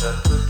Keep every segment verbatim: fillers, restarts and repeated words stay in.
Princess.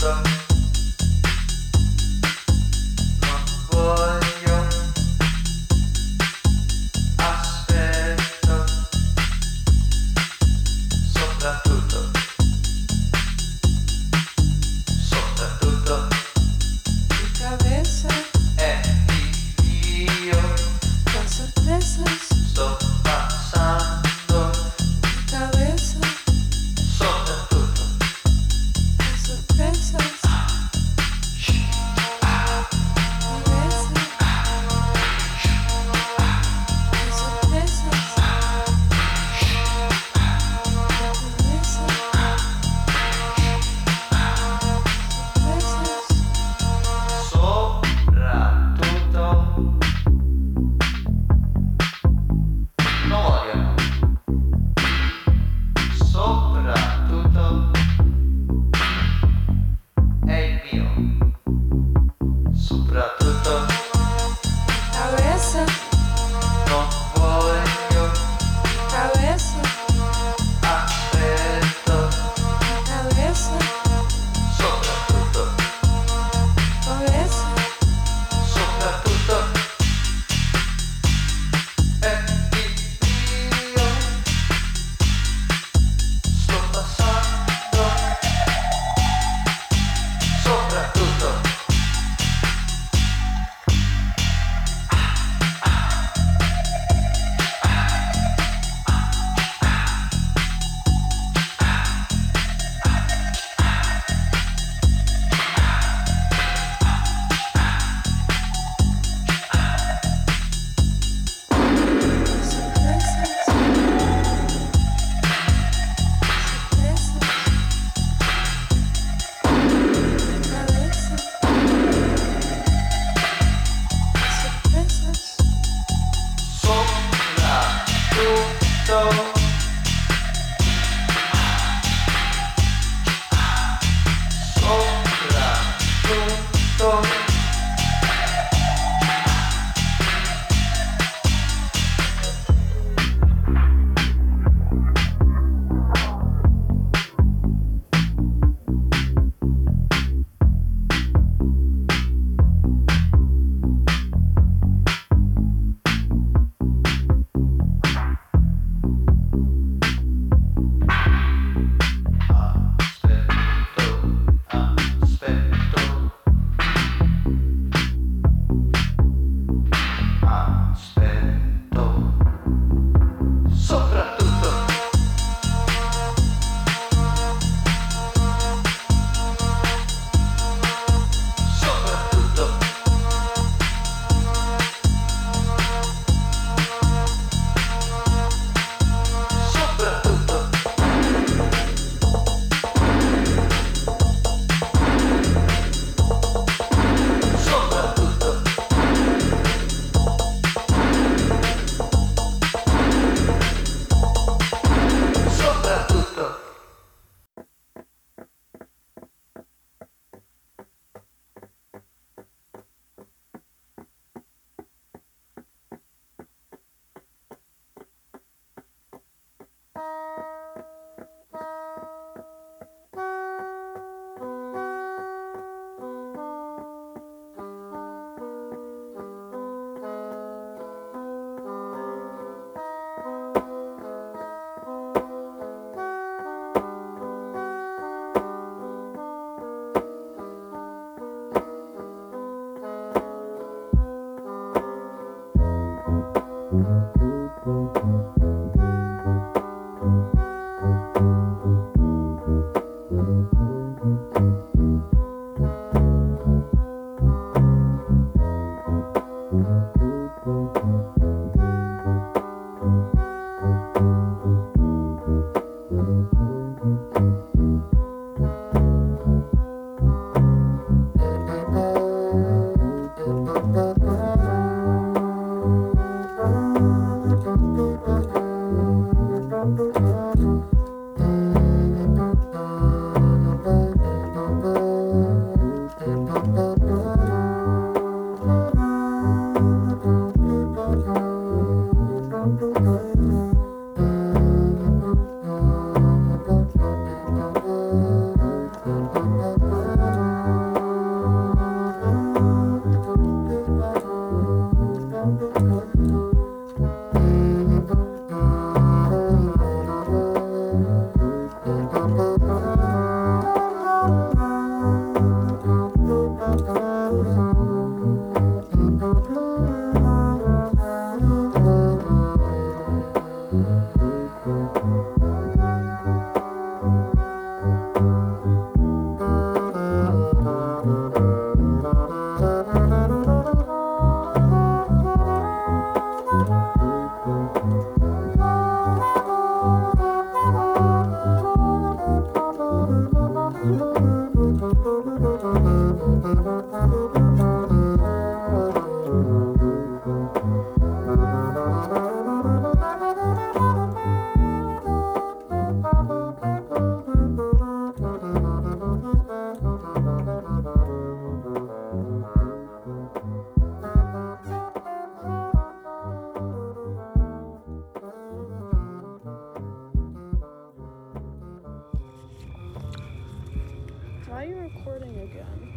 Why are you recording again?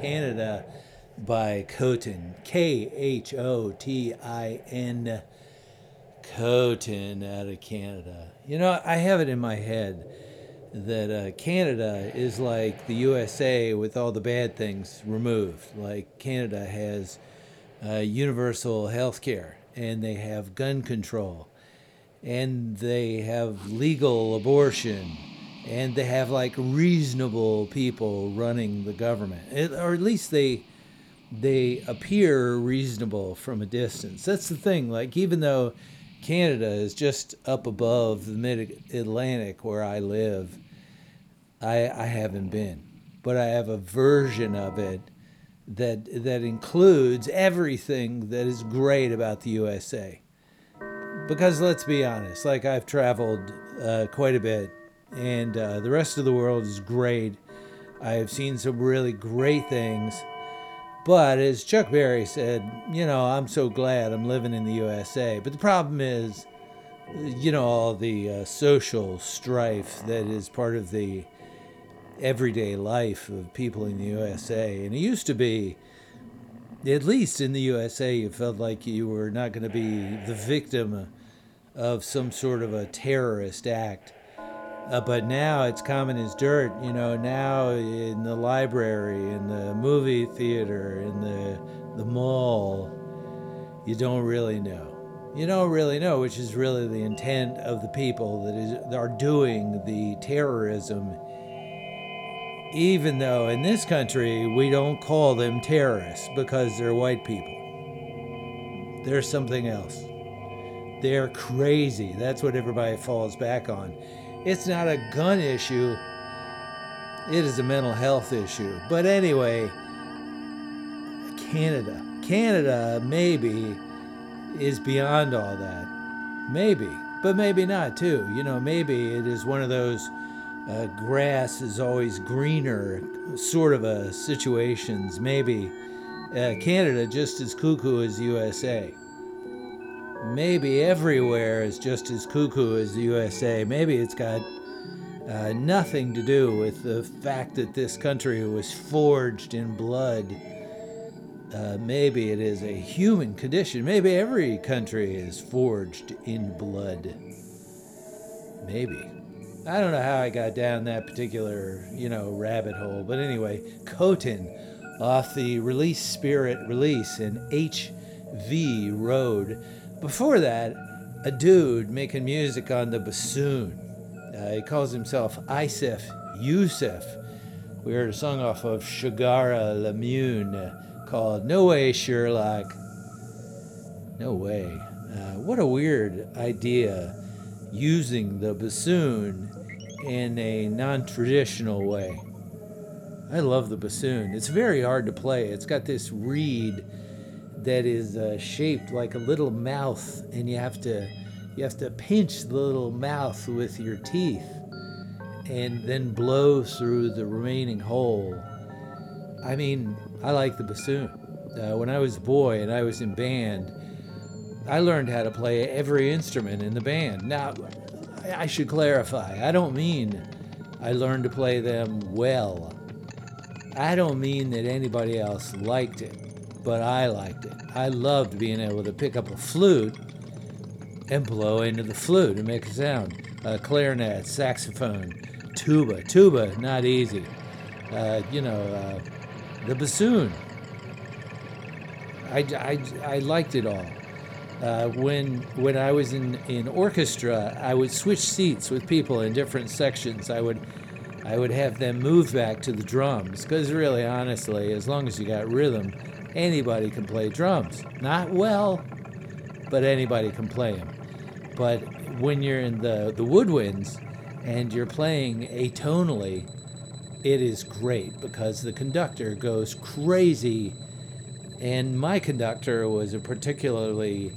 Canada by Khotin, K H O T I N, Khotin out of Canada. You know, I have it in my head that uh, Canada is like the U S A with all the bad things removed. Like Canada has uh, universal health care, and they have gun control, and they have legal abortion, and they have like reasonable people running the government, it, or at least they they appear reasonable from a distance. That's the thing. Like, even though Canada is just up above the mid-Atlantic where I live, I I haven't been, but I have a version of it that that includes everything that is great about the U S A. Because let's be honest, like I've traveled uh, quite a bit. And uh, the rest of the world is great. I have seen some really great things. But as Chuck Berry said, you know, I'm so glad I'm living in the U S A. But the problem is, you know, all the uh, social strife that is part of the everyday life of people in the U S A. And it used to be, at least in the U S A, you felt like you were not going to be the victim of some sort of a terrorist act. Uh, but now it's common as dirt, you know, now in the library, in the movie theater, in the the mall, you don't really know. You don't really know, which is really the intent of the people that is that are doing the terrorism, even though in this country we don't call them terrorists because they're white people. They're something else. They're crazy. That's what everybody falls back on. It's not a gun issue, it is a mental health issue. But anyway, Canada. Canada maybe is beyond all that. Maybe, but maybe not too. You know, maybe it is one of those uh, grass is always greener sort of a situations. Maybe uh, Canada just as cuckoo as U S A. maybe everywhere is just as cuckoo as the U S A. Maybe it's got uh, nothing to do with the fact that this country was forged in blood. Uh, maybe it is a human condition. Maybe every country is forged in blood. Maybe. I don't know how I got down that particular, you know, rabbit hole. But anyway, Khotin, off the Release Spirit release in H V Road. Before that, a dude making music on the bassoon. Uh, he calls himself I-Sef, Yusef. We heard a song off of Shagara Lamune called No Way Sherlock. No way. Uh, what a weird idea, using the bassoon in a non-traditional way. I love the bassoon. It's very hard to play. It's got this reed that is uh, shaped like a little mouth, and you have to you have to pinch the little mouth with your teeth and then blow through the remaining hole. I mean, I like the bassoon. Uh, when I was a boy and I was in band, I learned how to play every instrument in the band. Now, I should clarify, I don't mean I learned to play them well. I don't mean that anybody else liked it, but I liked it. I loved being able to pick up a flute and blow into the flute and make a sound. Uh, clarinet, saxophone, tuba. Tuba, not easy. Uh, you know, uh, the bassoon. I, I, I liked it all. Uh, when when I was in, in orchestra, I would switch seats with people in different sections. I would I would have them move back to the drums, because really, honestly, as long as you got rhythm, anybody can play drums. Not well, but anybody can play them. But when you're in the, the woodwinds and you're playing atonally, it is great because the conductor goes crazy, and my conductor was a particularly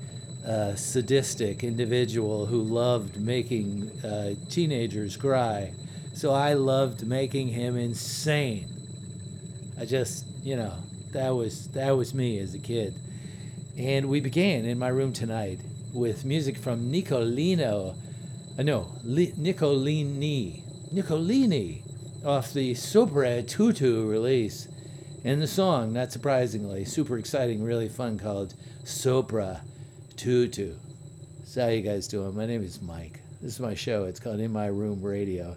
uh, sadistic individual who loved making uh, teenagers cry. So I loved making him insane. I just, you know, that was that was me as a kid. And we began in my room tonight with music from Nicolino, uh, no, Li- Nicolini, Nicolini. off the Sopratutto release, and the song, not surprisingly, super exciting, really fun, called Sopratutto. So how you guys doing? My name is Mike. This is my show. It's called In My Room Radio.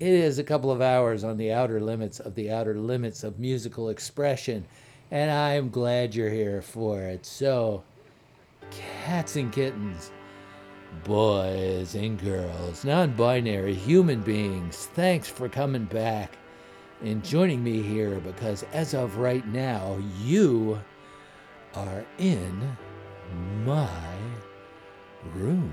It is a couple of hours on the outer limits of the outer limits of musical expression, and I'm glad you're here for it. So, cats and kittens, boys and girls, non-binary human beings, thanks for coming back and joining me here, because as of right now, you are in my room.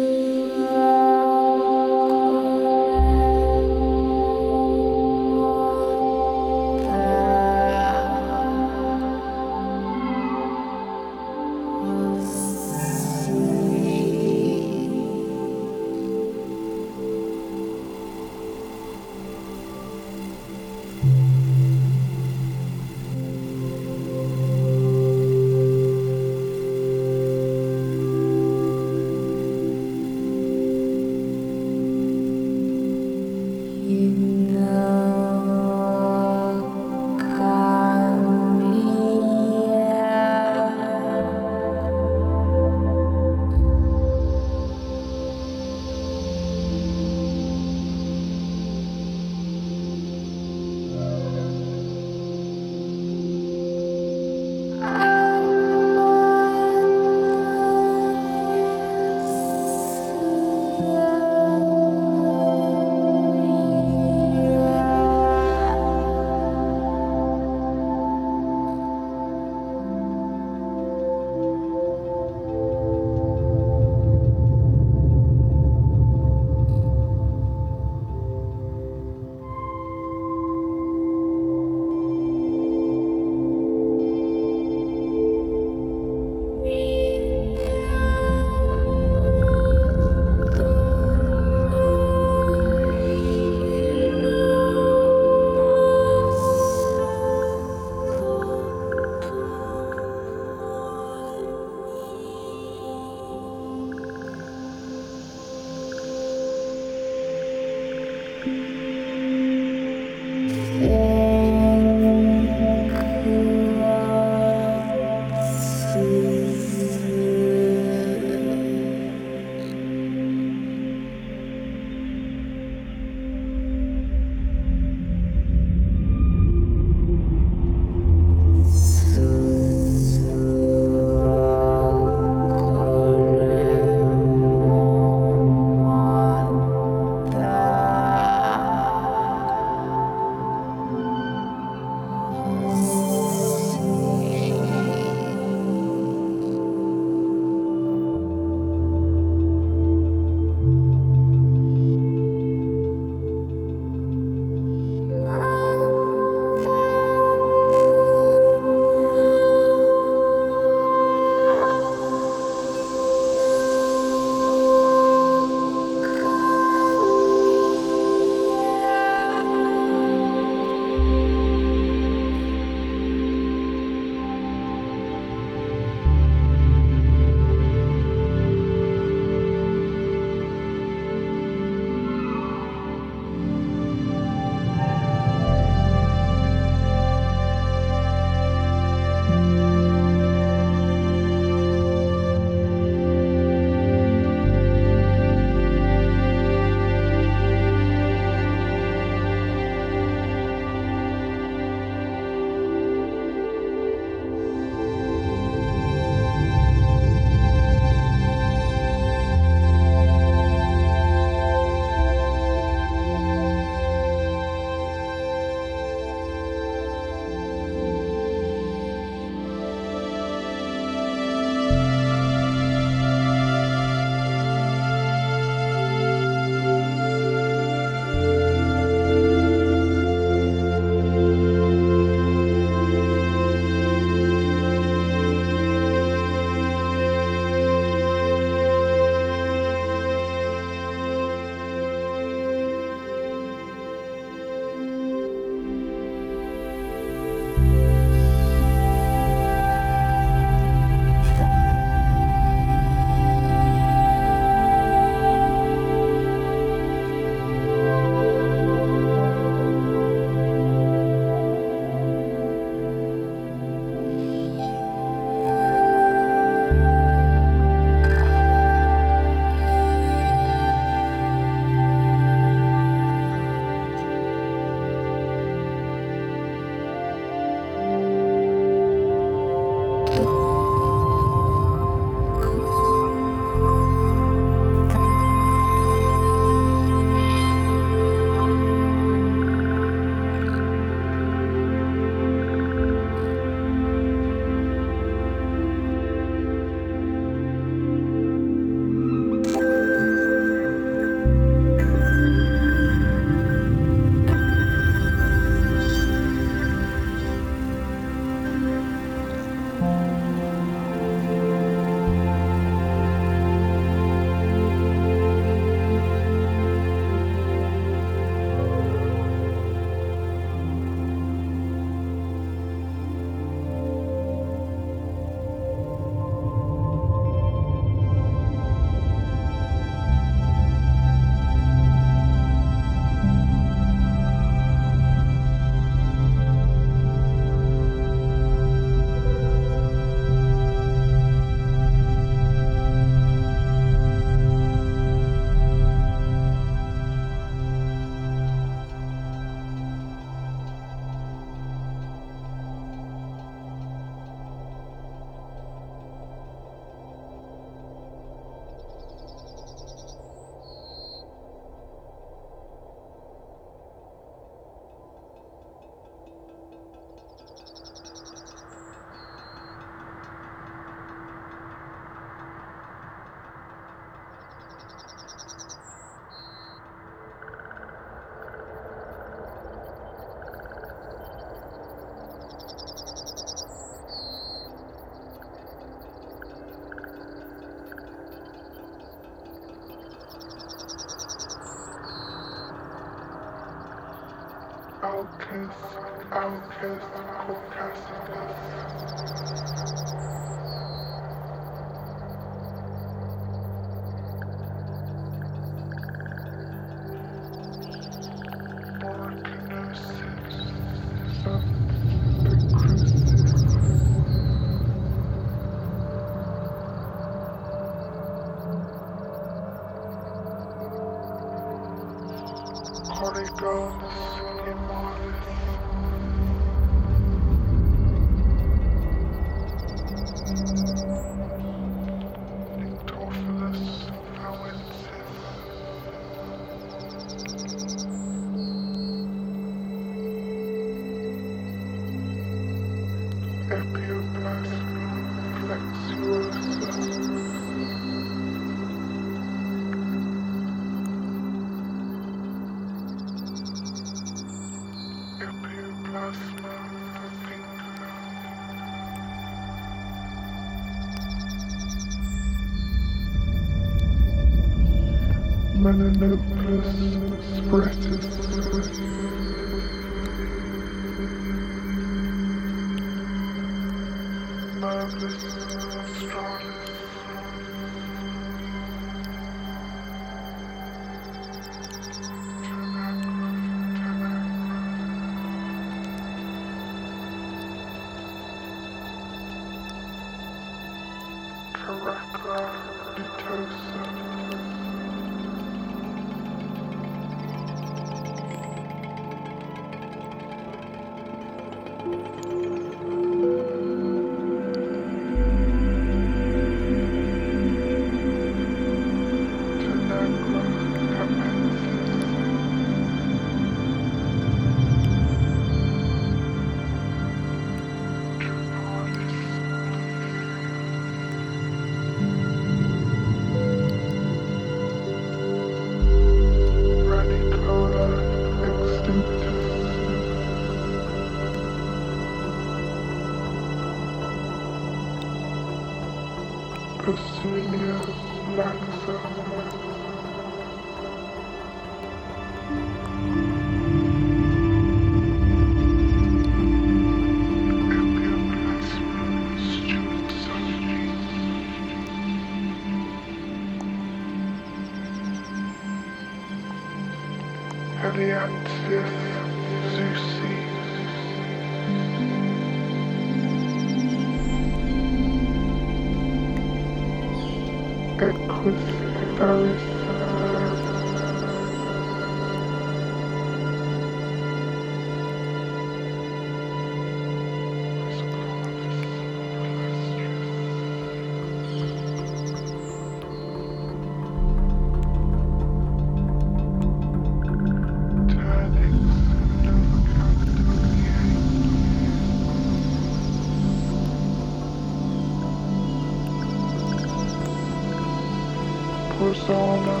So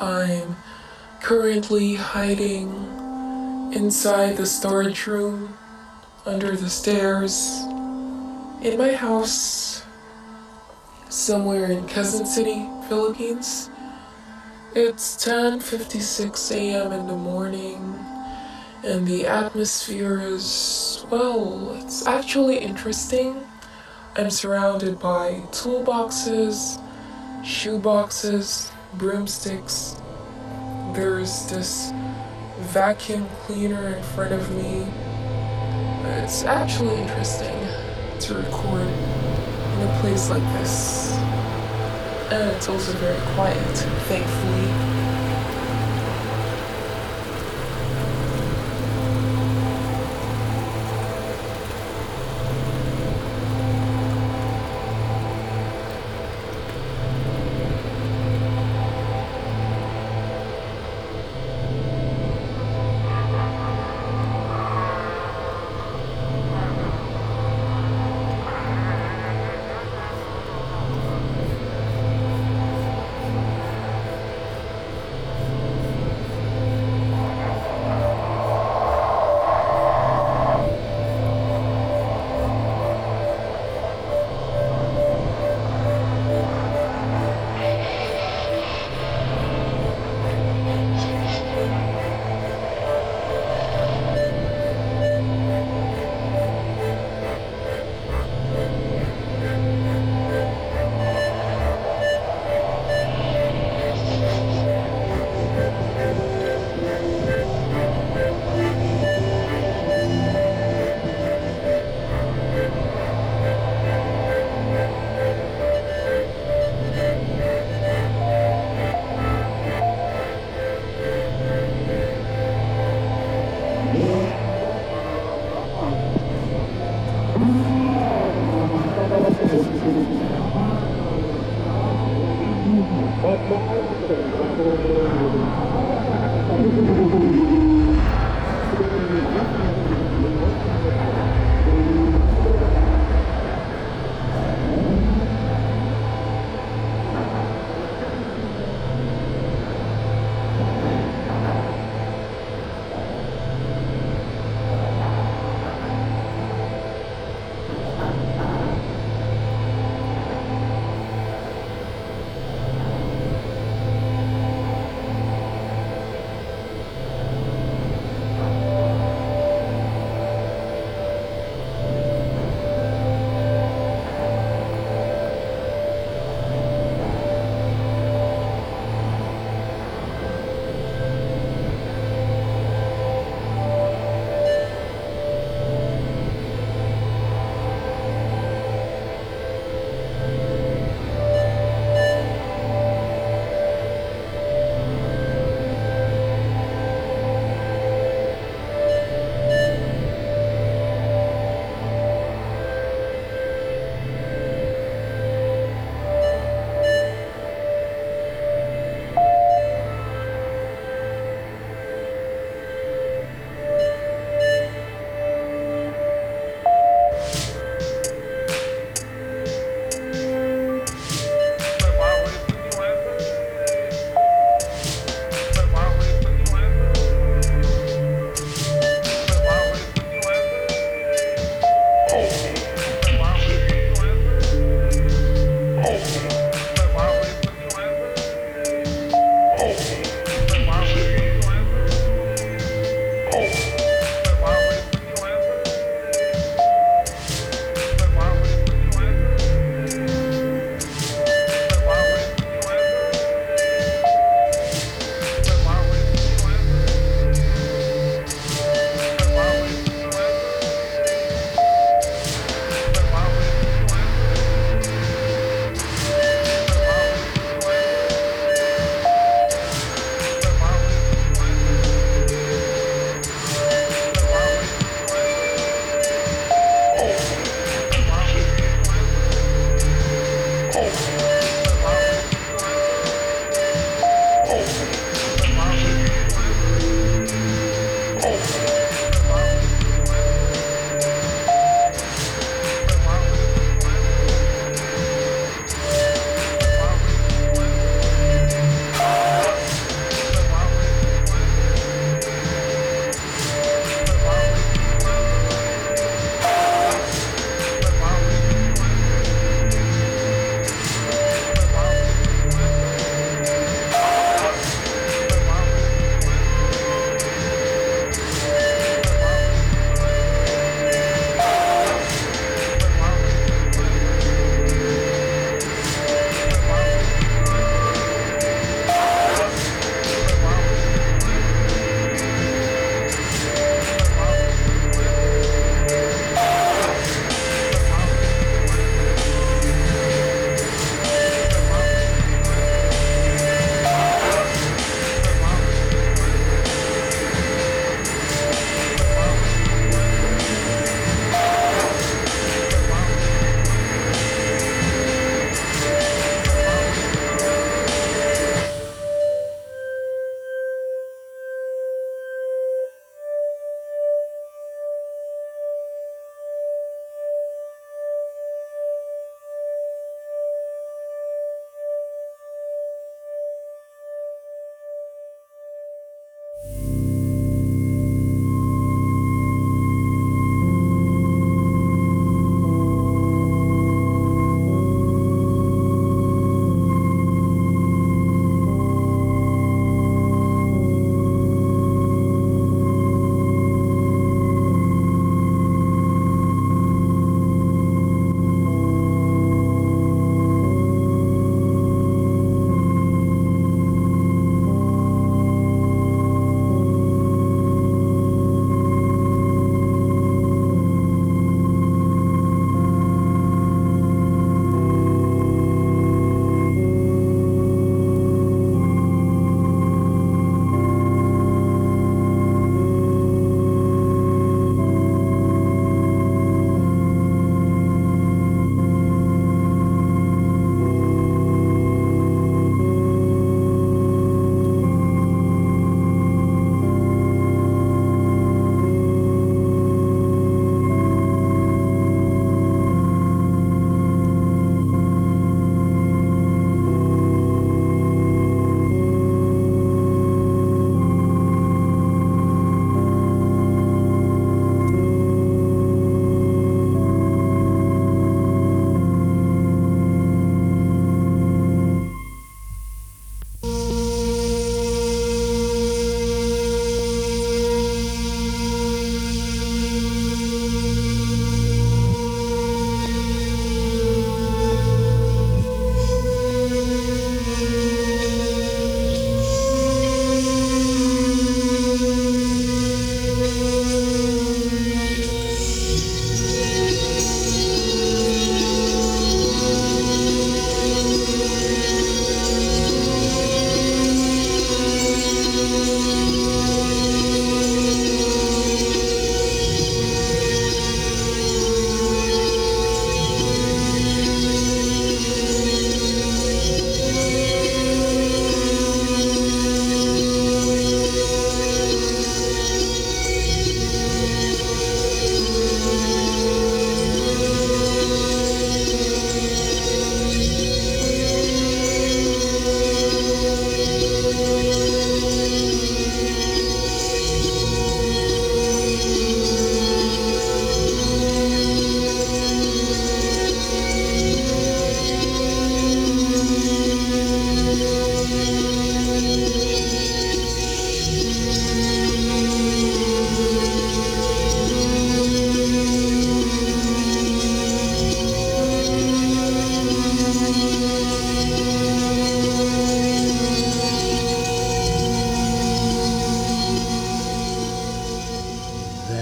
I'm currently hiding inside the storage room under the stairs in my house somewhere in Quezon City, Philippines. It's ten fifty-six a m in the morning and the atmosphere is, well, it's actually interesting. I'm surrounded by toolboxes, shoeboxes, broomsticks. There's this vacuum cleaner in front of me. It's actually interesting to record in a place like this. And it's also very quiet, thankfully.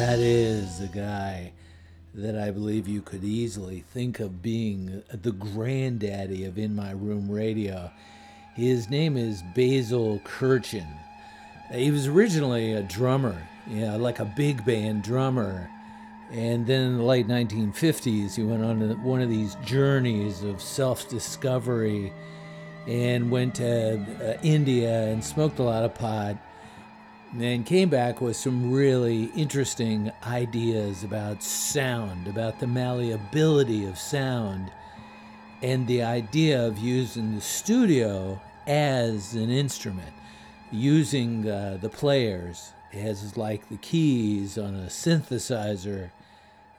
that is the guy that I believe you could easily think of being the granddaddy of In My Room Radio. His name is Basil Kirchen. He was originally a drummer, yeah, you know, like a big band drummer. And then in the late nineteen fifties, he went on one of these journeys of self-discovery and went to uh, India and smoked a lot of pot, and then came back with some really interesting ideas about sound, about the malleability of sound, and the idea of using the studio as an instrument, using uh, the players as like the keys on a synthesizer,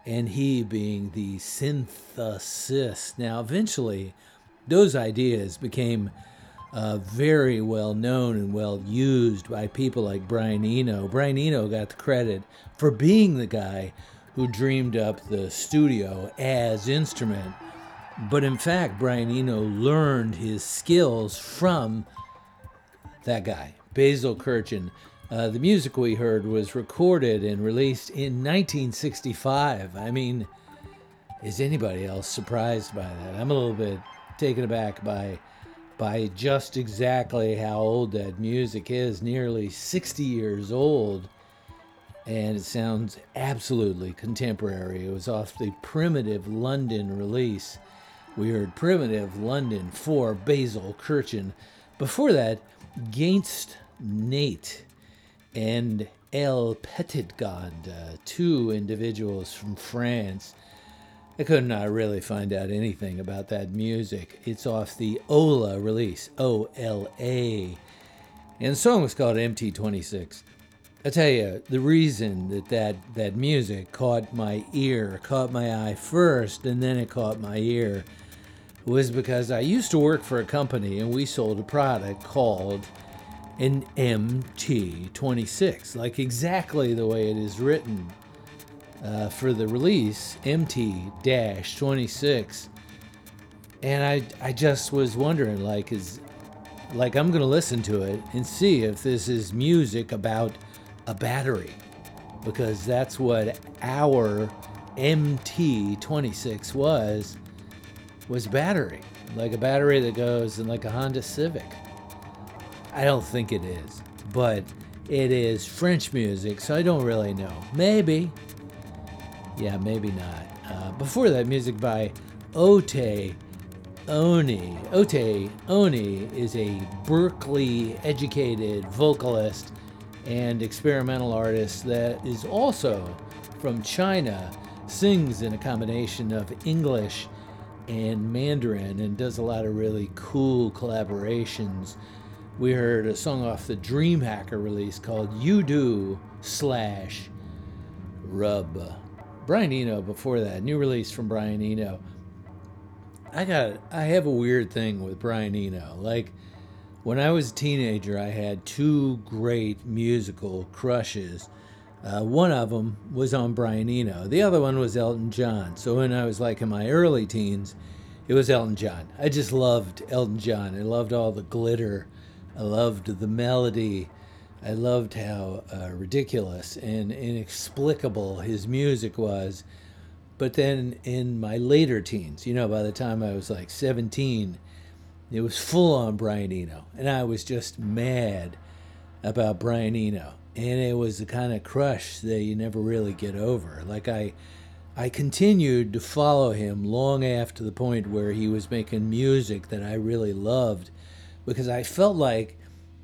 and he being the synthesist. Now, eventually, those ideas became uh, very well known and well used by people like Brian Eno. Brian Eno got the credit for being the guy who dreamed up the studio as instrument. But in fact, Brian Eno learned his skills from that guy, Basil Kirchen. Uh, the music we heard was recorded and released in nineteen sixty-five. I mean, is anybody else surprised by that? I'm a little bit taken aback by by just exactly how old that music is, nearly sixty years old, and it sounds absolutely contemporary. It was off the Primitive London release. We heard Primitive London for Basil Kirchen. Before that, Geins't Nait and L. Petitgand, uh, two individuals from France. I could not really find out anything about that music. It's off the Ola release, O L A. And the song was called M T twenty-six. I tell you, the reason that, that that music caught my ear, caught my eye first, and then it caught my ear, was because I used to work for a company and we sold a product called an M T twenty-six, like exactly the way it is written. Uh, for the release, M T twenty-six, and I I just was wondering, like, is like I'm gonna listen to it and see if this is music about a battery, because that's what our M T twenty-six was was battery, like a battery that goes in like a Honda Civic. I don't think it is, but it is French music, so I don't really know. Maybe. Yeah, maybe not. Uh, before that, music by Otay:onii. Otay:onii is a Berkeley-educated vocalist and experimental artist that is also from China, sings in a combination of English and Mandarin, and does a lot of really cool collaborations. We heard a song off the Dreamhacker release called You Do slash Rub. Brian Eno before that, new release from Brian Eno. I got, I have a weird thing with Brian Eno. Like, when I was a teenager, I had two great musical crushes. Uh, one of them was on Brian Eno. The other one was Elton John. So when I was like in my early teens, it was Elton John. I just loved Elton John. I loved all the glitter. I loved the melody. I loved how uh, ridiculous and inexplicable his music was. But then in my later teens, you know, by the time I was like seventeen, it was full on Brian Eno. And I was just mad about Brian Eno. And it was the kind of crush that you never really get over. Like I, I continued to follow him long after the point where he was making music that I really loved, because I felt like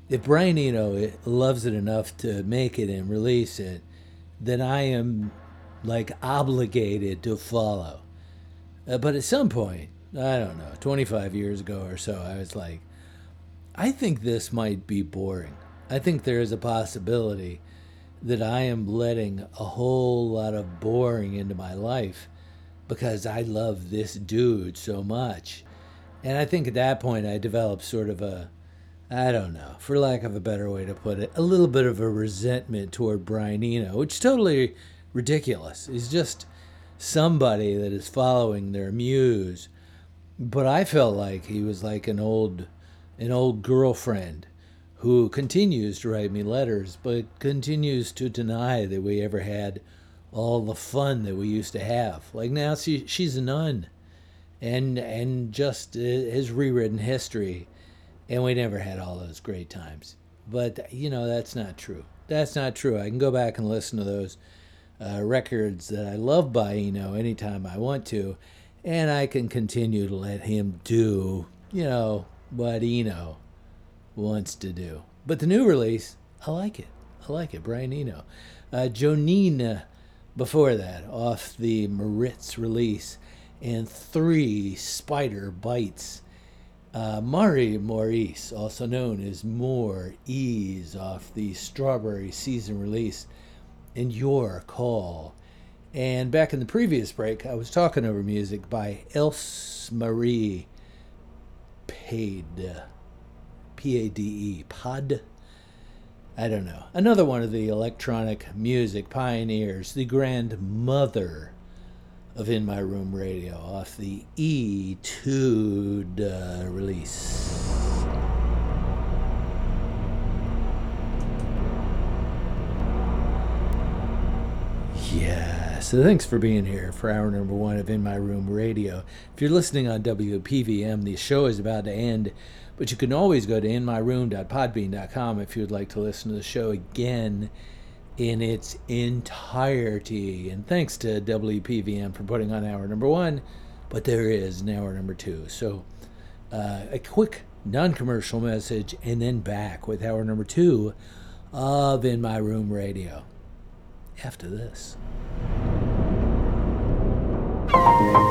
if Brian Eno loves it enough to make it and release it, then I am like obligated to follow. Uh, but at some point, I don't know, twenty-five years ago or so, I was like, I think this might be boring. I think there is a possibility that I am letting a whole lot of boring into my life because I love this dude so much. And I think at that point I developed sort of a, I don't know, for lack of a better way to put it, a little bit of a resentment toward Brian Eno, which is totally ridiculous. He's just somebody that is following their muse. But I felt like he was like an old, an old girlfriend who continues to write me letters, but continues to deny that we ever had all the fun that we used to have. Like now, she, she's a nun, and and just has rewritten history, and we never had all those great times. But, you know, that's not true. That's not true. I can go back and listen to those uh, records that I love by Eno anytime I want to, and I can continue to let him do, you know, what Eno wants to do. But the new release, I like it. I like it. Brian Eno. Uh, Jonina, before that, off the Maritz release, and Three Spider Bites. Uh, Mari Maurice, also known as More Ease, off the Strawberry Season release, and Your Call. And back in the previous break, I was talking over music by Else Marie Pade, P A D E, Pod. I don't know. Another one of the electronic music pioneers, the grandmother of In My Room Radio, off the Etude uh, release. Yeah, so thanks for being here for hour number one of In My Room Radio. If you're listening on W P V M, the show is about to end, but you can always go to in my room dot podbean dot com if you'd like to listen to the show again in its entirety. And thanks to W P V M for putting on hour number one, but there is an hour number two. So uh, a quick non-commercial message and then back with hour number two of In My Room Radio after this. Bye.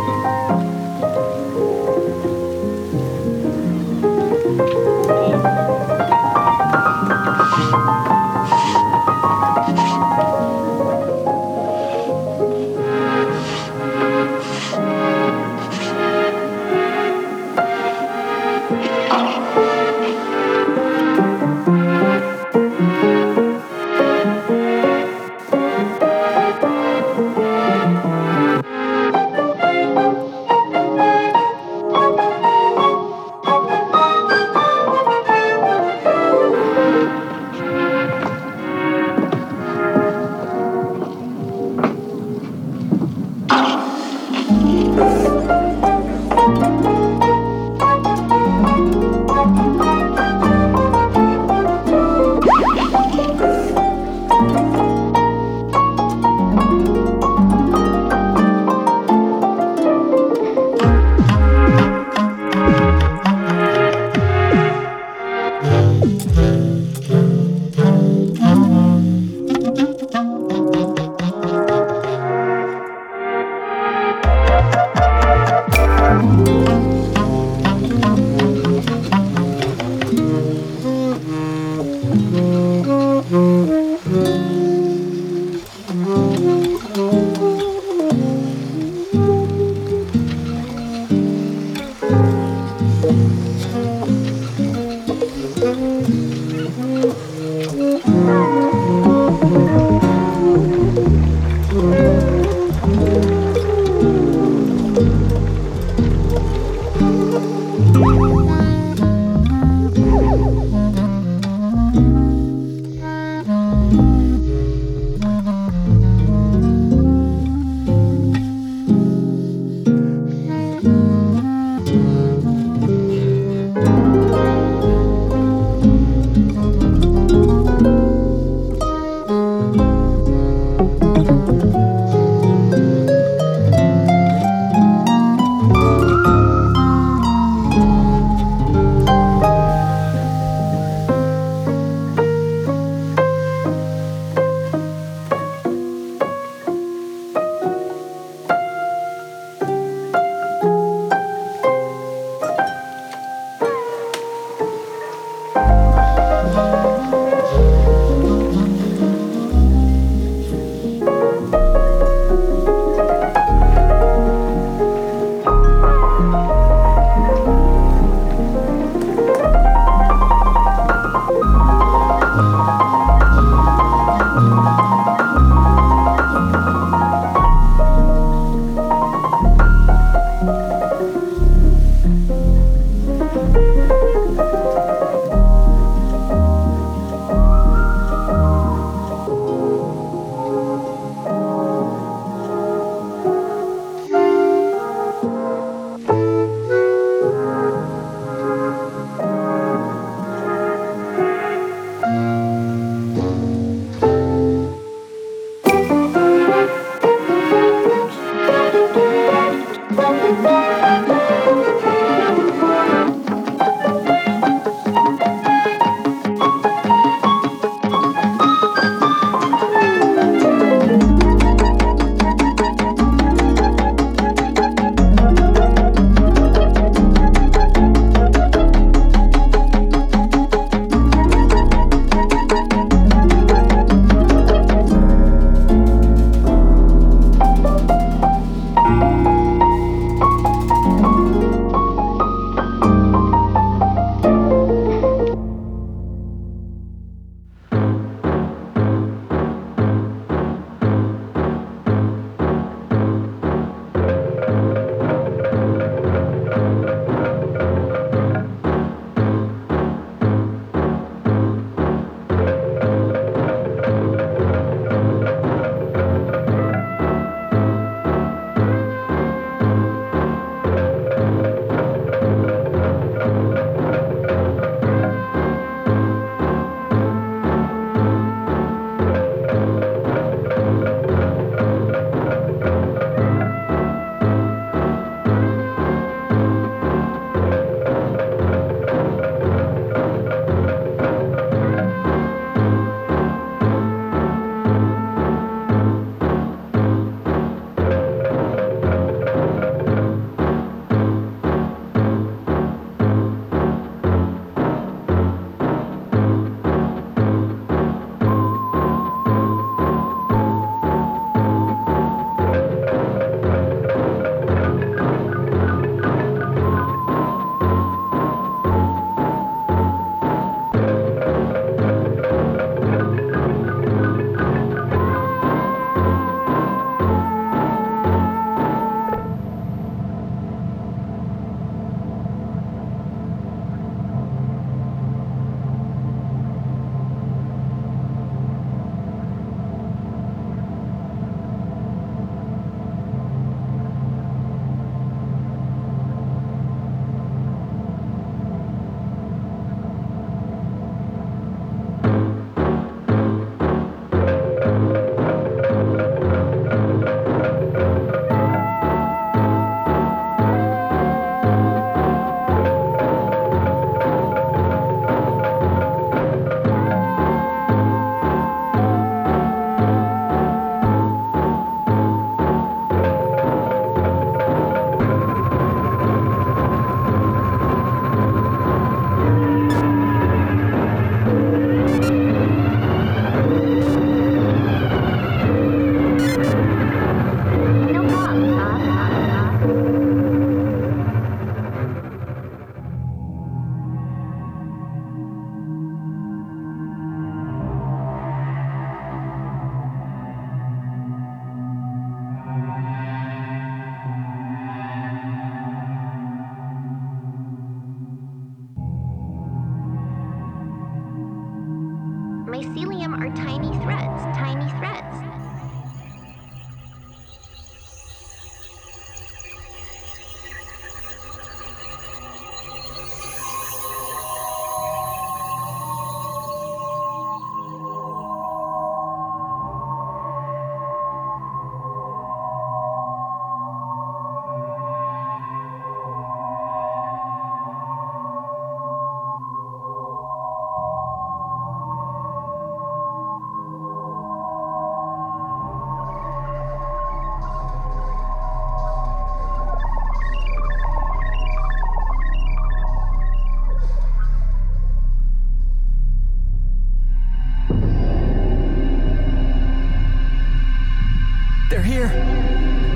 They're here.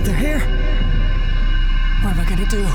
They're here. What am I gonna do?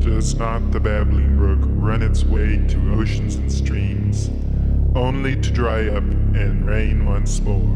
Does not the babbling brook run its way to oceans and streams, only to dry up and rain once more?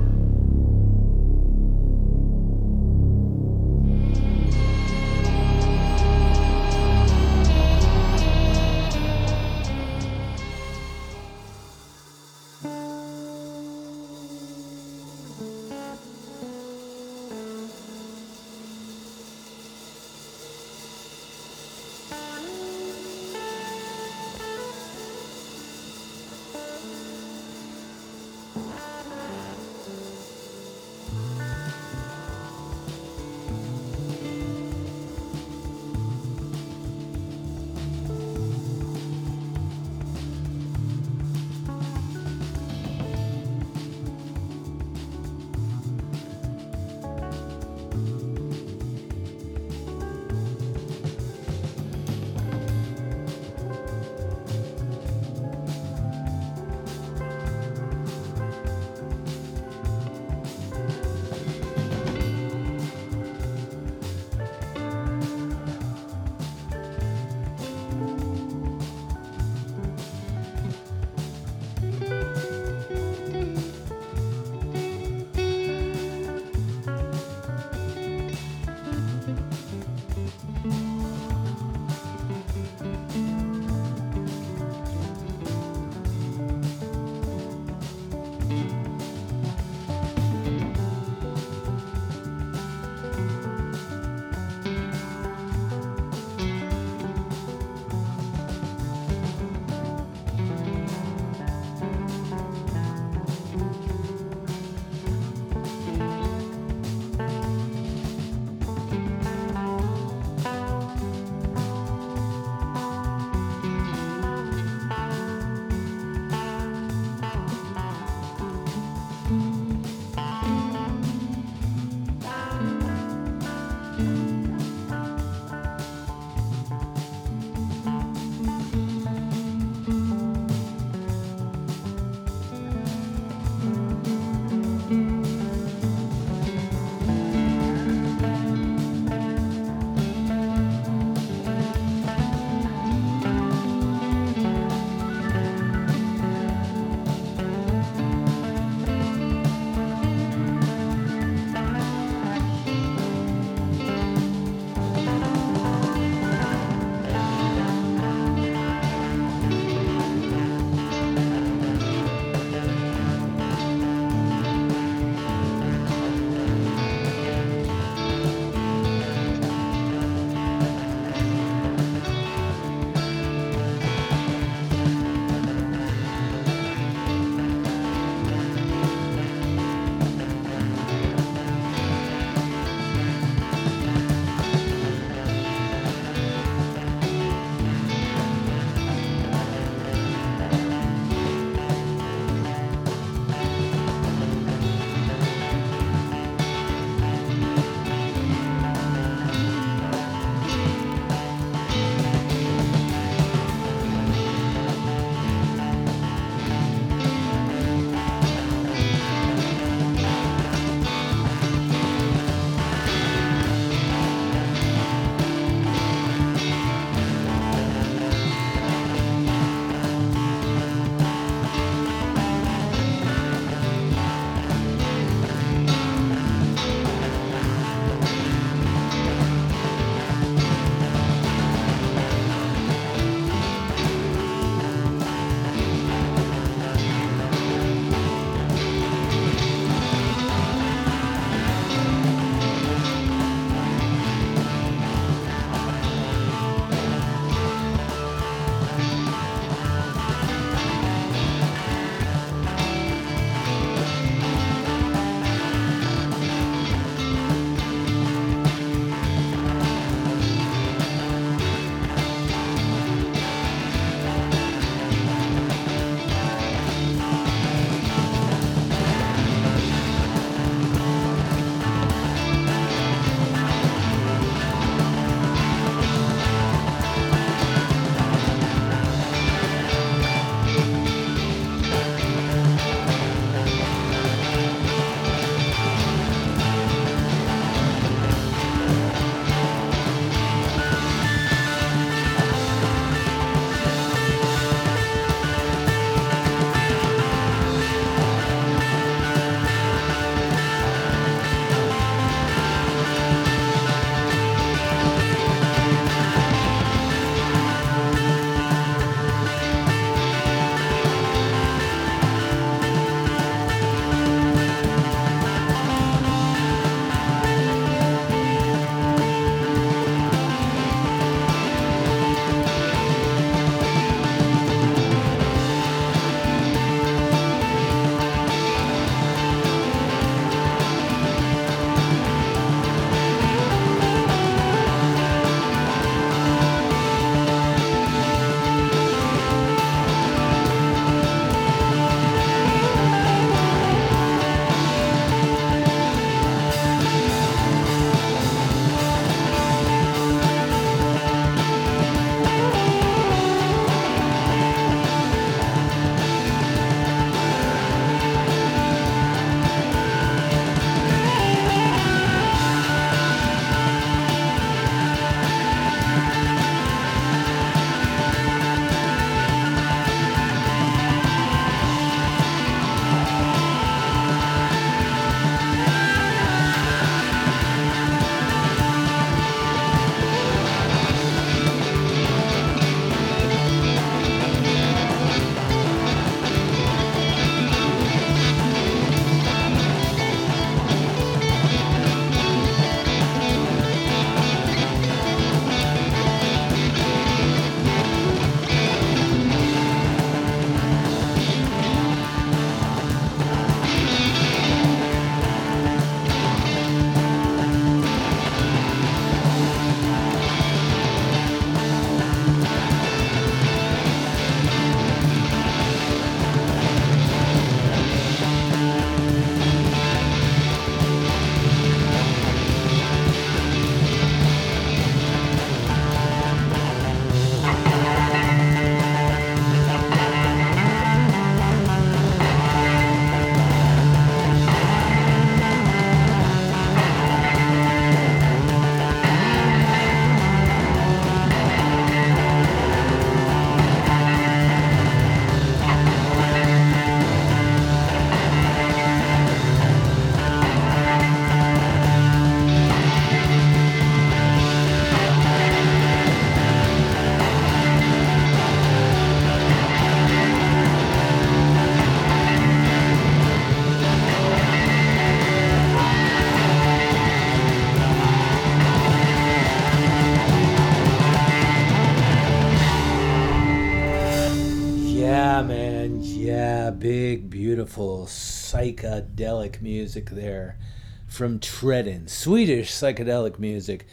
big, beautiful, psychedelic music there from Traden, Swedish psychedelic music.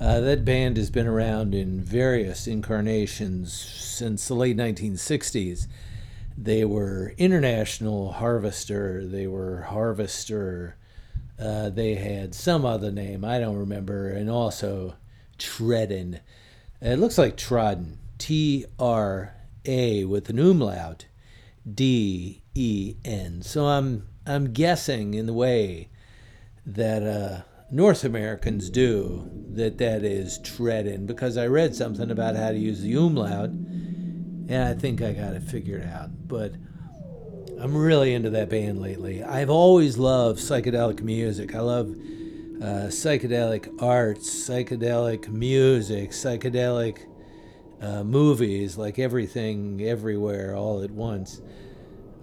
Uh, that band has been around in various incarnations since the late nineteen sixties. They were International Harvester. They were Harvester. Uh, they had some other name. I don't remember. And also Traden. It looks like Traden. T R A with an umlaut. D E N. So I'm I'm guessing in the way that uh, North Americans do that that is Traden, because I read something about how to use the umlaut, and I think I got it figured out. But I'm really into that band lately. I've always loved psychedelic music. I love uh, psychedelic arts, psychedelic music, psychedelic uh, movies, like everything, everywhere, all at once.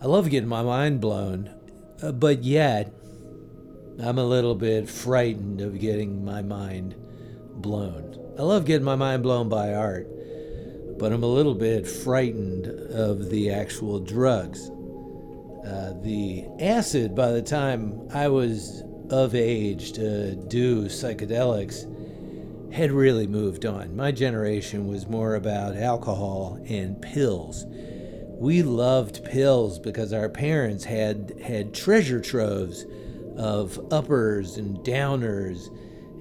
I love getting my mind blown, uh, but yet I'm a little bit frightened of getting my mind blown. I love getting my mind blown by art, but I'm a little bit frightened of the actual drugs. Uh, the acid, by the time I was of age to do psychedelics, had really moved on. My generation was more about alcohol and pills. We loved pills because our parents had, had treasure troves of uppers and downers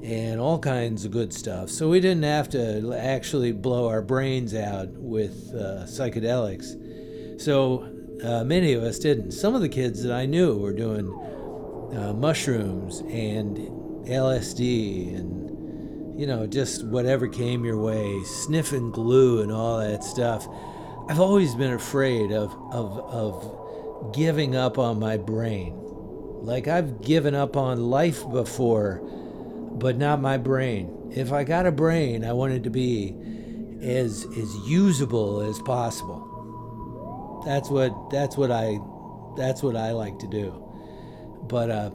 and all kinds of good stuff. So we didn't have to actually blow our brains out with uh, psychedelics. So uh, many of us didn't. Some of the kids that I knew were doing uh, mushrooms and L S D and, you know, just whatever came your way, sniffing glue and all that stuff. I've always been afraid of of, of giving up on my brain. Like, I've given up on life before, but not my brain. If I got a brain, I wanted to be as as usable as possible. That's what that's what I that's what I like to do. But uh,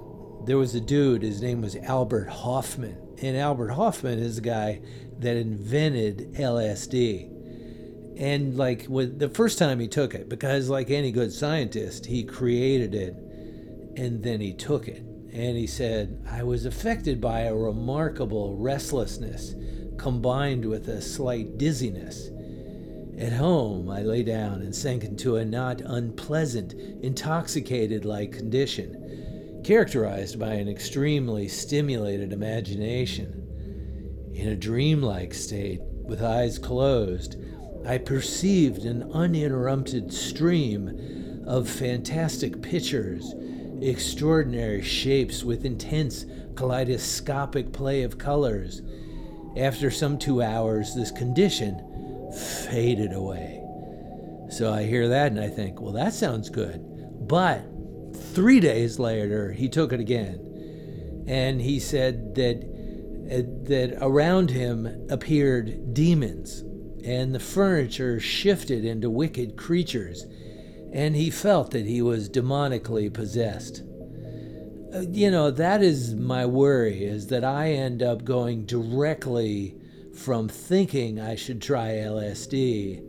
there was a dude. His name was Albert Hofmann, and Albert Hofmann is the guy that invented L S D. And like with the first time he took it, because like any good scientist, he created it. And then he took it, and he said, I was affected by a remarkable restlessness combined with a slight dizziness. At home, I lay down and sank into a not unpleasant, intoxicated-like condition, characterized by an extremely stimulated imagination. In a dreamlike state, with eyes closed, I perceived an uninterrupted stream of fantastic pictures, extraordinary shapes with intense kaleidoscopic play of colors. After some two hours, this condition faded away. So I hear that and I think, well, that sounds good. But three days later, he took it again. And he said that, uh, that around him appeared demons, and the furniture shifted into wicked creatures, and he felt that he was demonically possessed. You know, that is my worry, is that I end up going directly from thinking I should try L S D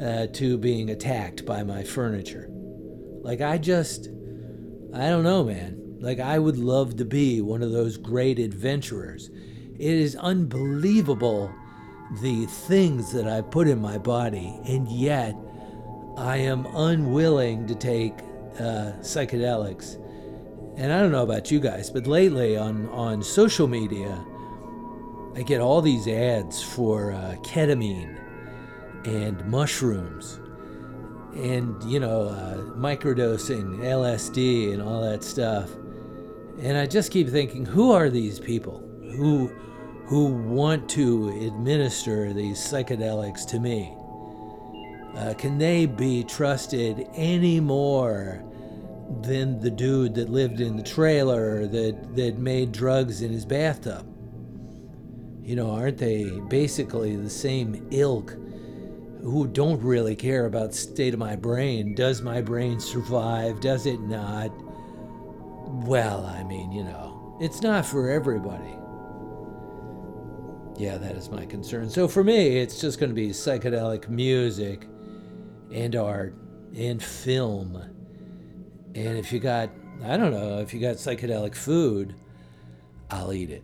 uh, to being attacked by my furniture. Like, I just, I don't know, man. Like, I would love to be one of those great adventurers. It is unbelievable, the things that I put in my body, and yet I am unwilling to take uh, psychedelics. And I don't know about you guys, but lately on, on social media, I get all these ads for uh, ketamine and mushrooms and, you know, uh, microdosing, L S D and all that stuff. And I just keep thinking, who are these people who, who want to administer these psychedelics to me? Uh, can they be trusted any more than the dude that lived in the trailer that, that made drugs in his bathtub? You know, aren't they basically the same ilk who don't really care about the state of my brain? Does my brain survive? Does it not? Well, I mean, you know, it's not for everybody. Yeah, that is my concern. So for me, it's just going to be psychedelic music and art and film And if you got, I don't know, if you got psychedelic food, I'll eat it.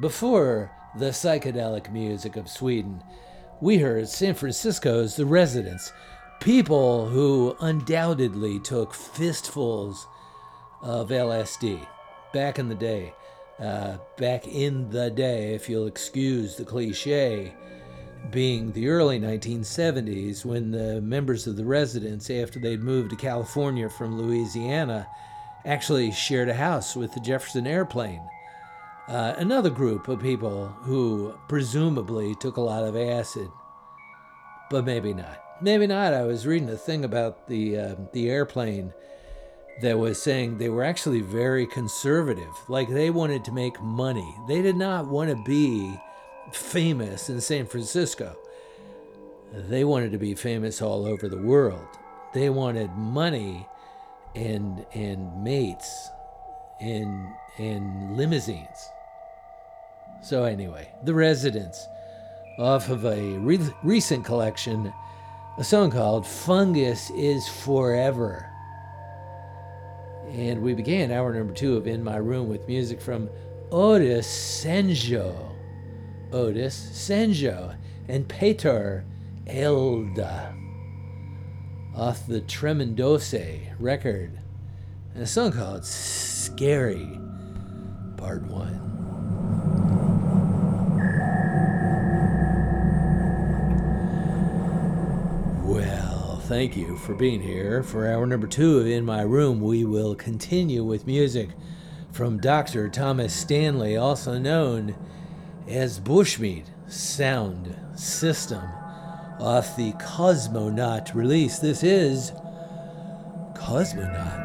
Before the psychedelic music of Sweden, we heard San Francisco's The Residents, people who undoubtedly took fistfuls of L S D back in the day. Uh, back in the day, if you'll excuse the cliche, being the early nineteen seventies, when the members of The Residents, after they'd moved to California from Louisiana, actually shared a house with the Jefferson Airplane. Uh, another group of people who presumably took a lot of acid, but maybe not. Maybe not. I was reading a thing about the uh, the airplane that was saying they were actually very conservative. Like, they wanted to make money. They did not want to be famous in San Francisco. They wanted to be famous all over the world. They wanted money and and mates and and limousines. So anyway, The Residents, off of a re- recent collection, a song called Fungus is Forever. And we began hour number two of In My Room with music from Otis Sandjo, Otis Sandjo, and Peter Elda, off the Tremendose record, and a song called Scary, Part One. Well, thank you for being here for hour number two of In My Room. We will continue with music from Doctor Thomas Stanley, also known as Bushmeat Sound System, off the Kosmoknot release. This is Kosmoknot.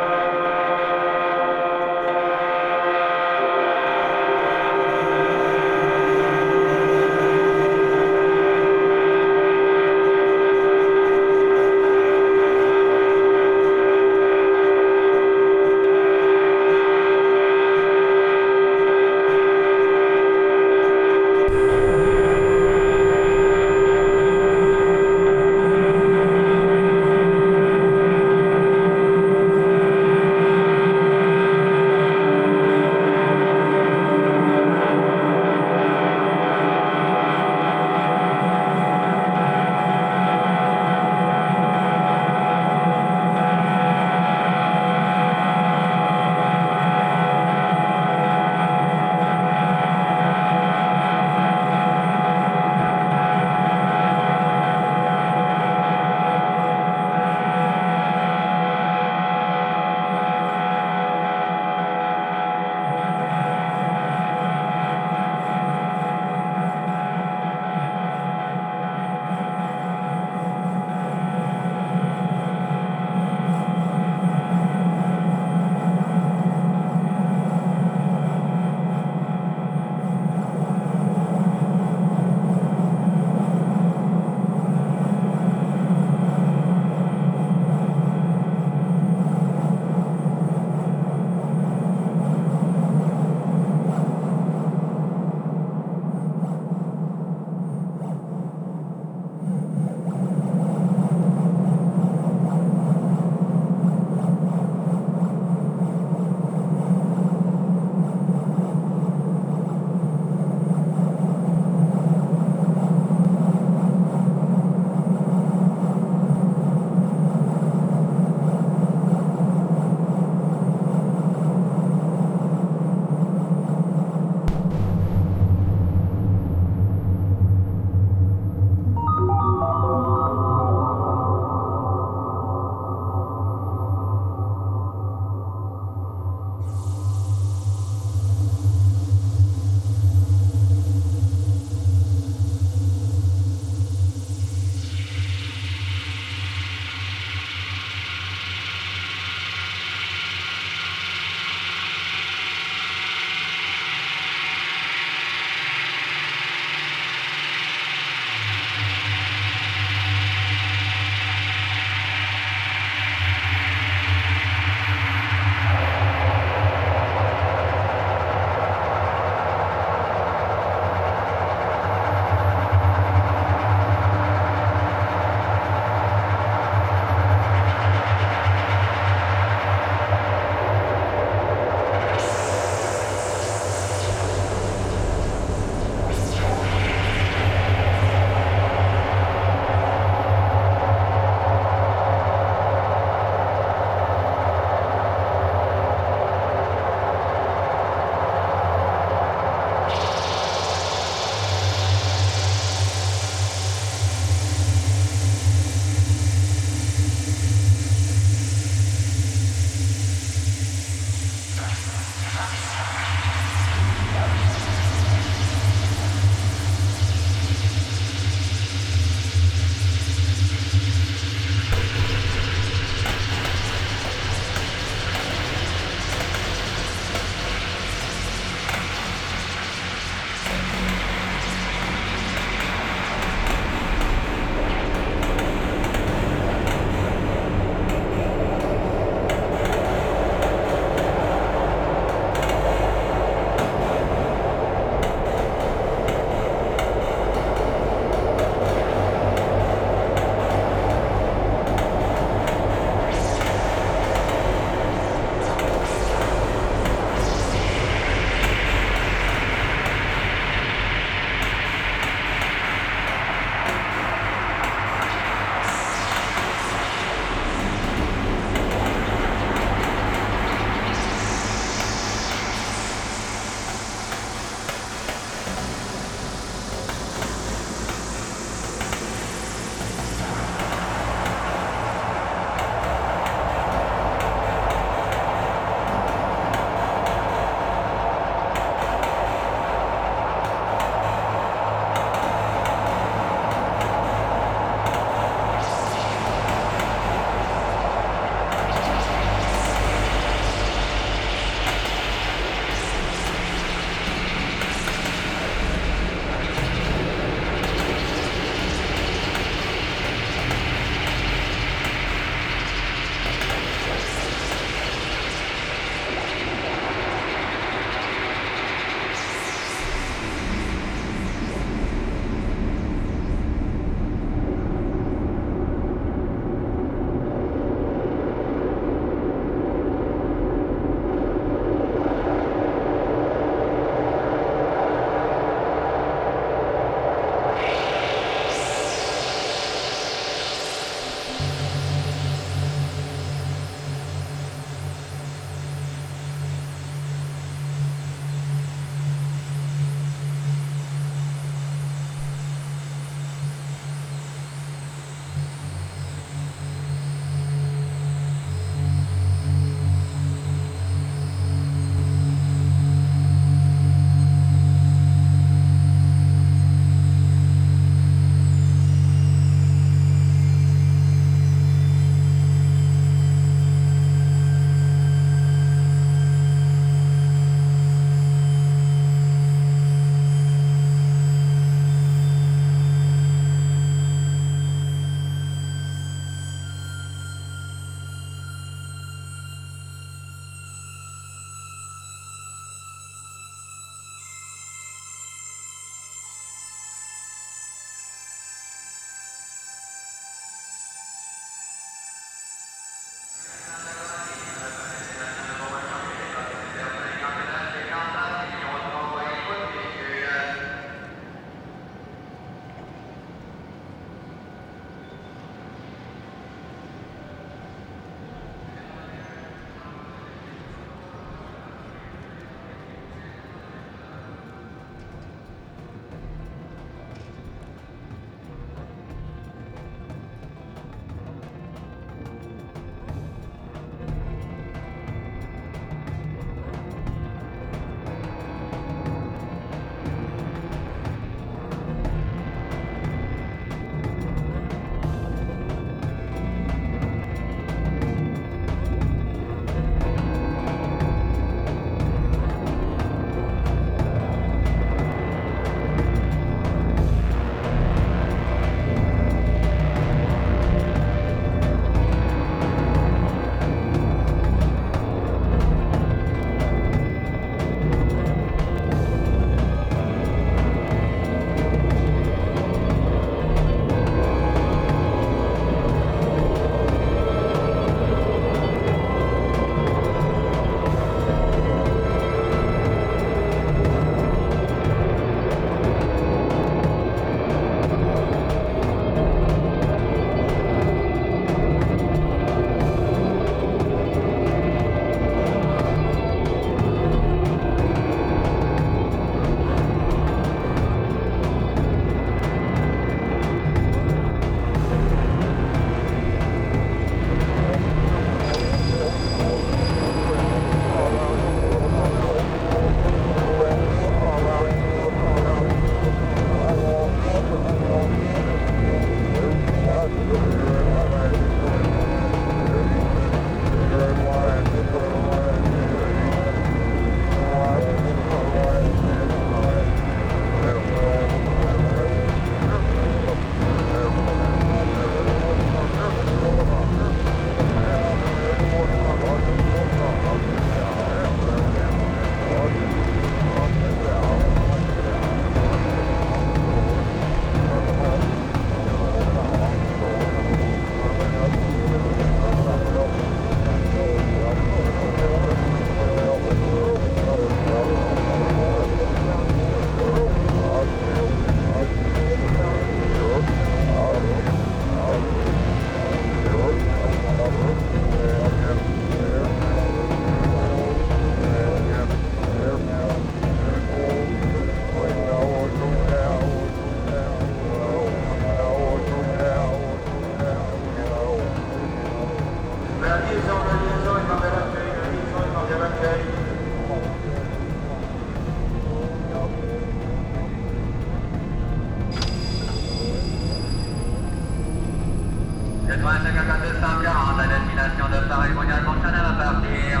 cinq quarante, à destination de Paris, Montréal, Montana va partir.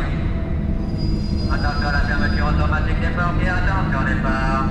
Attention à la fermeture automatique des portiers, attention au départ.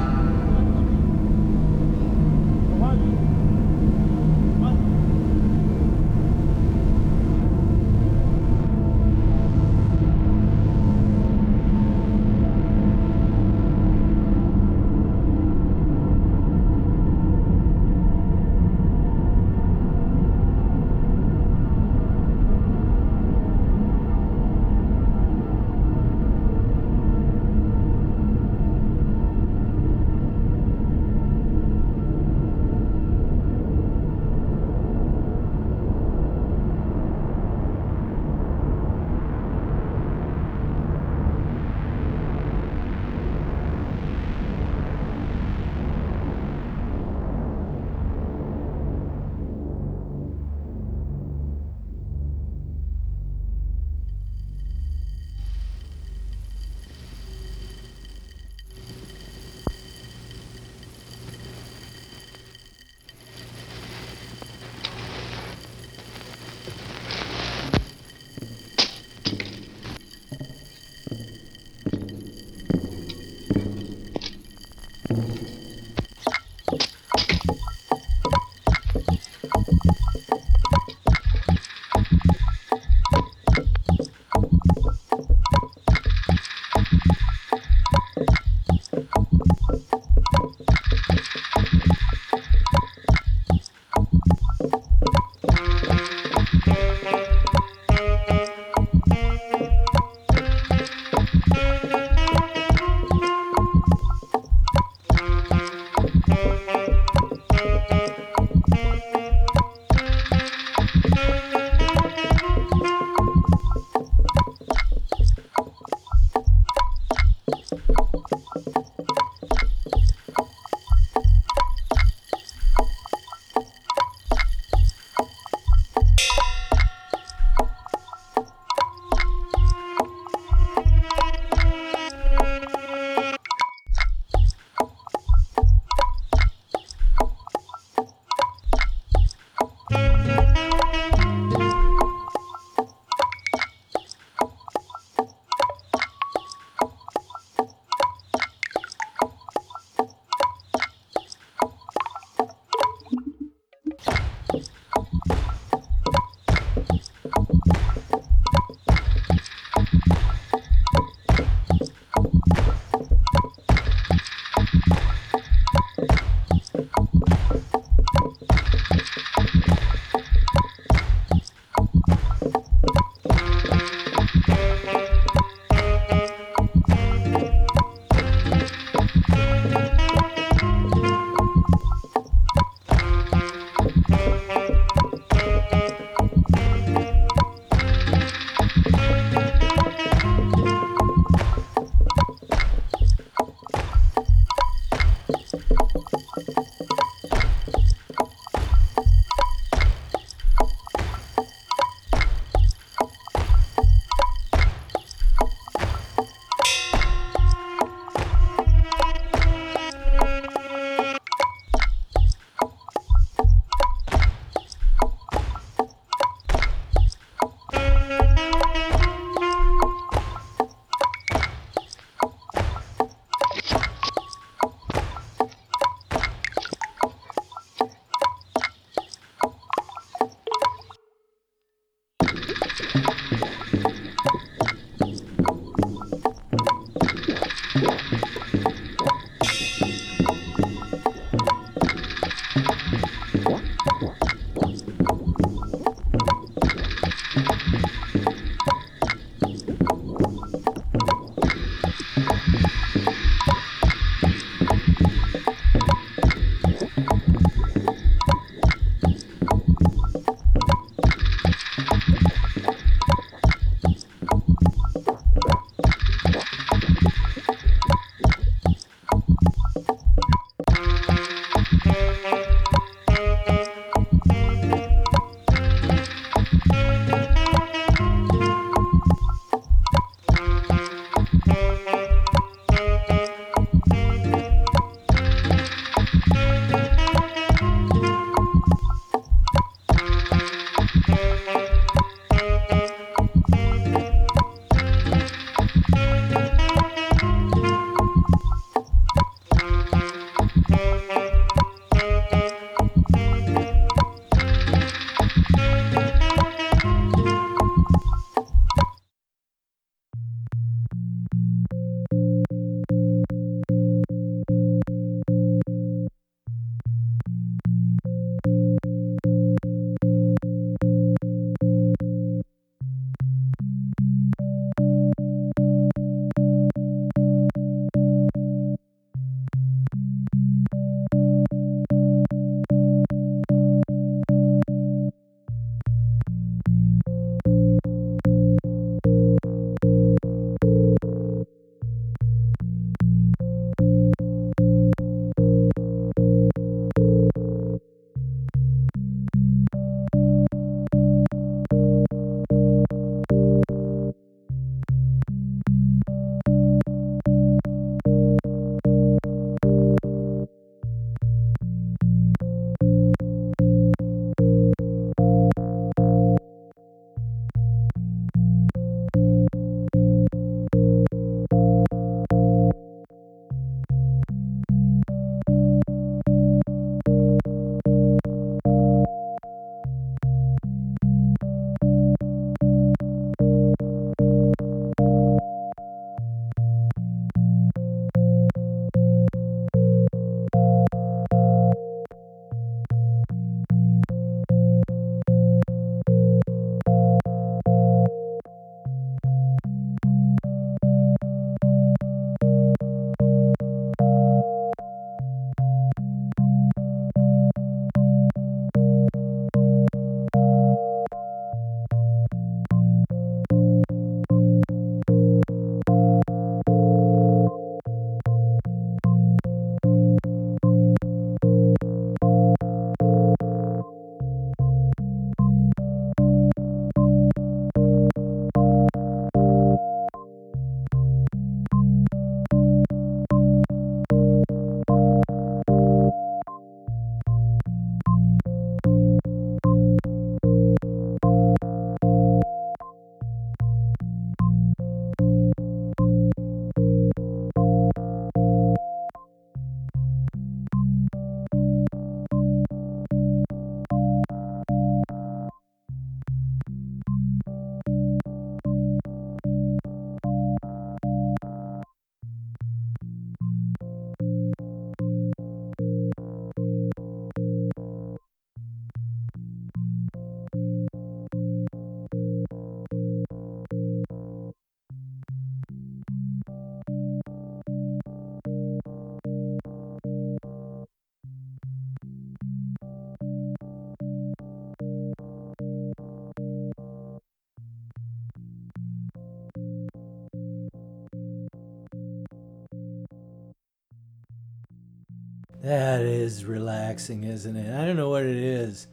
That is relaxing, isn't it? I don't know what it is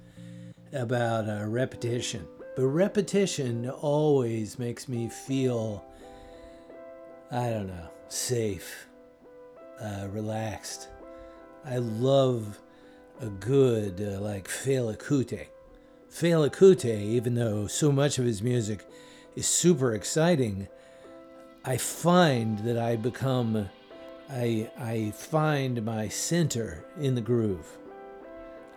about uh, repetition, but repetition always makes me feel, I don't know, safe, uh, relaxed. I love a good, uh, like, Fela Kuti. Fela Kuti, even though so much of his music is super exciting, I find that I become, I, I find my center in the groove.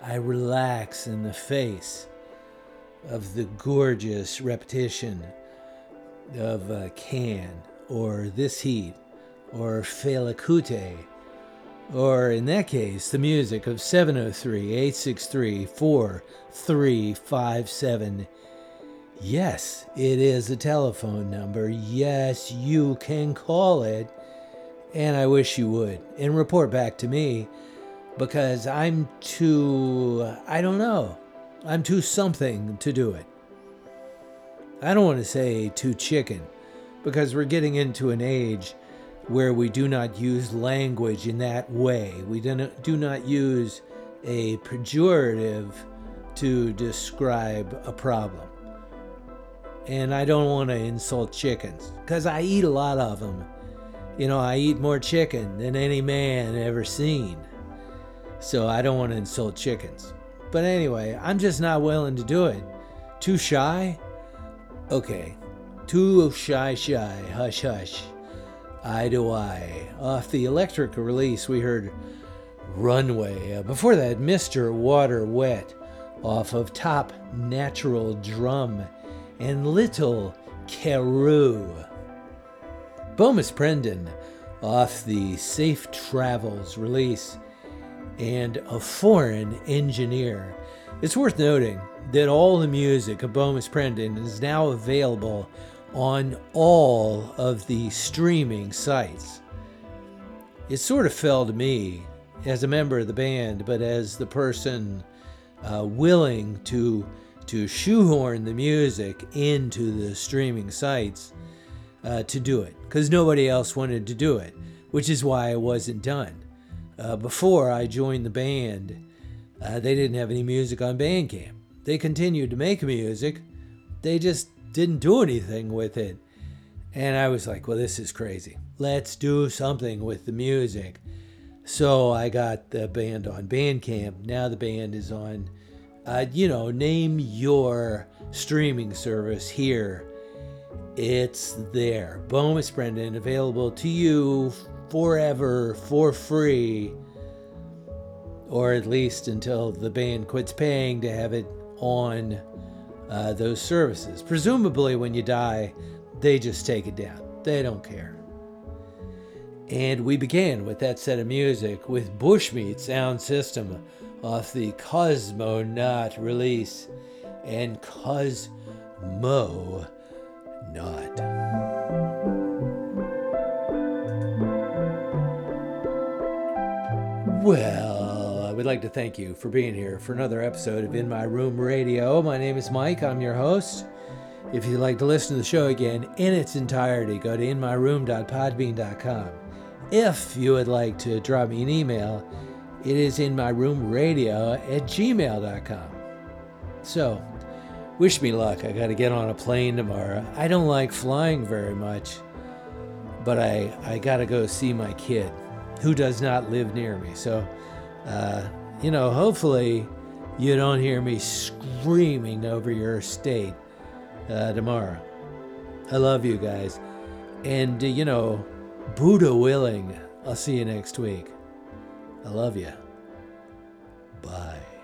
I relax in the face of the gorgeous repetition of uh, Can, or This Heat, or Fela Kuti, or in that case, the music of seven oh three, eight six three, four three five seven. Yes, it is a telephone number. Yes, you can call it. And I wish you would. And report back to me, because I'm too, I don't know, I'm too something to do it. I don't want to say too chicken, because we're getting into an age where we do not use language in that way. We do not, do not use a pejorative to describe a problem. And I don't want to insult chickens, because I eat a lot of them. You know, I eat more chicken than any man ever seen. So I don't want to insult chickens. But anyway, I'm just not willing to do it. Too shy? Okay. Too shy, shy, hush, hush. Eye to Eye. Off the Electric release, we heard Runway. Uh, before that, Mister Water Wet off of Top Natural Drum and Little Karoo. Bomis Prendin off the Safe Travels release and A Foreign Engineer. It's worth noting that all the music of Bomis Prendin is now available on all of the streaming sites. It sort of fell to me as a member of the band, but as the person uh, willing to to shoehorn the music into the streaming sites uh, to do it, because nobody else wanted to do it, which is why it wasn't done. Uh, before I joined the band, uh, they didn't have any music on Bandcamp. They continued to make music, they just didn't do anything with it. And I was like, well, this is crazy. Let's do something with the music. So I got the band on Bandcamp. Now the band is on, uh, you know, name your streaming service here. It's there. Bomis Prendin, available to you forever for free. Or at least until the band quits paying to have it on Uh, those services. Presumably when you die, they just take it down. They don't care. And we began with that set of music with Bushmeat Sound System off the Kosmoknot release and Kosmoknot. Well, we'd like to thank you for being here for another episode of In My Room Radio. My name is Mike. I'm your host. If you'd like to listen to the show again in its entirety, go to in my room dot podbean dot com. If you would like to drop me an email, it is in my room radio at gmail dot com. So, wish me luck. I got to get on a plane tomorrow. I don't like flying very much, but I, I got to go see my kid who does not live near me. So, Uh, you know, hopefully you don't hear me screaming over your estate uh, tomorrow. I love you guys. And, uh, you know, Buddha willing, I'll see you next week. I love you. Bye.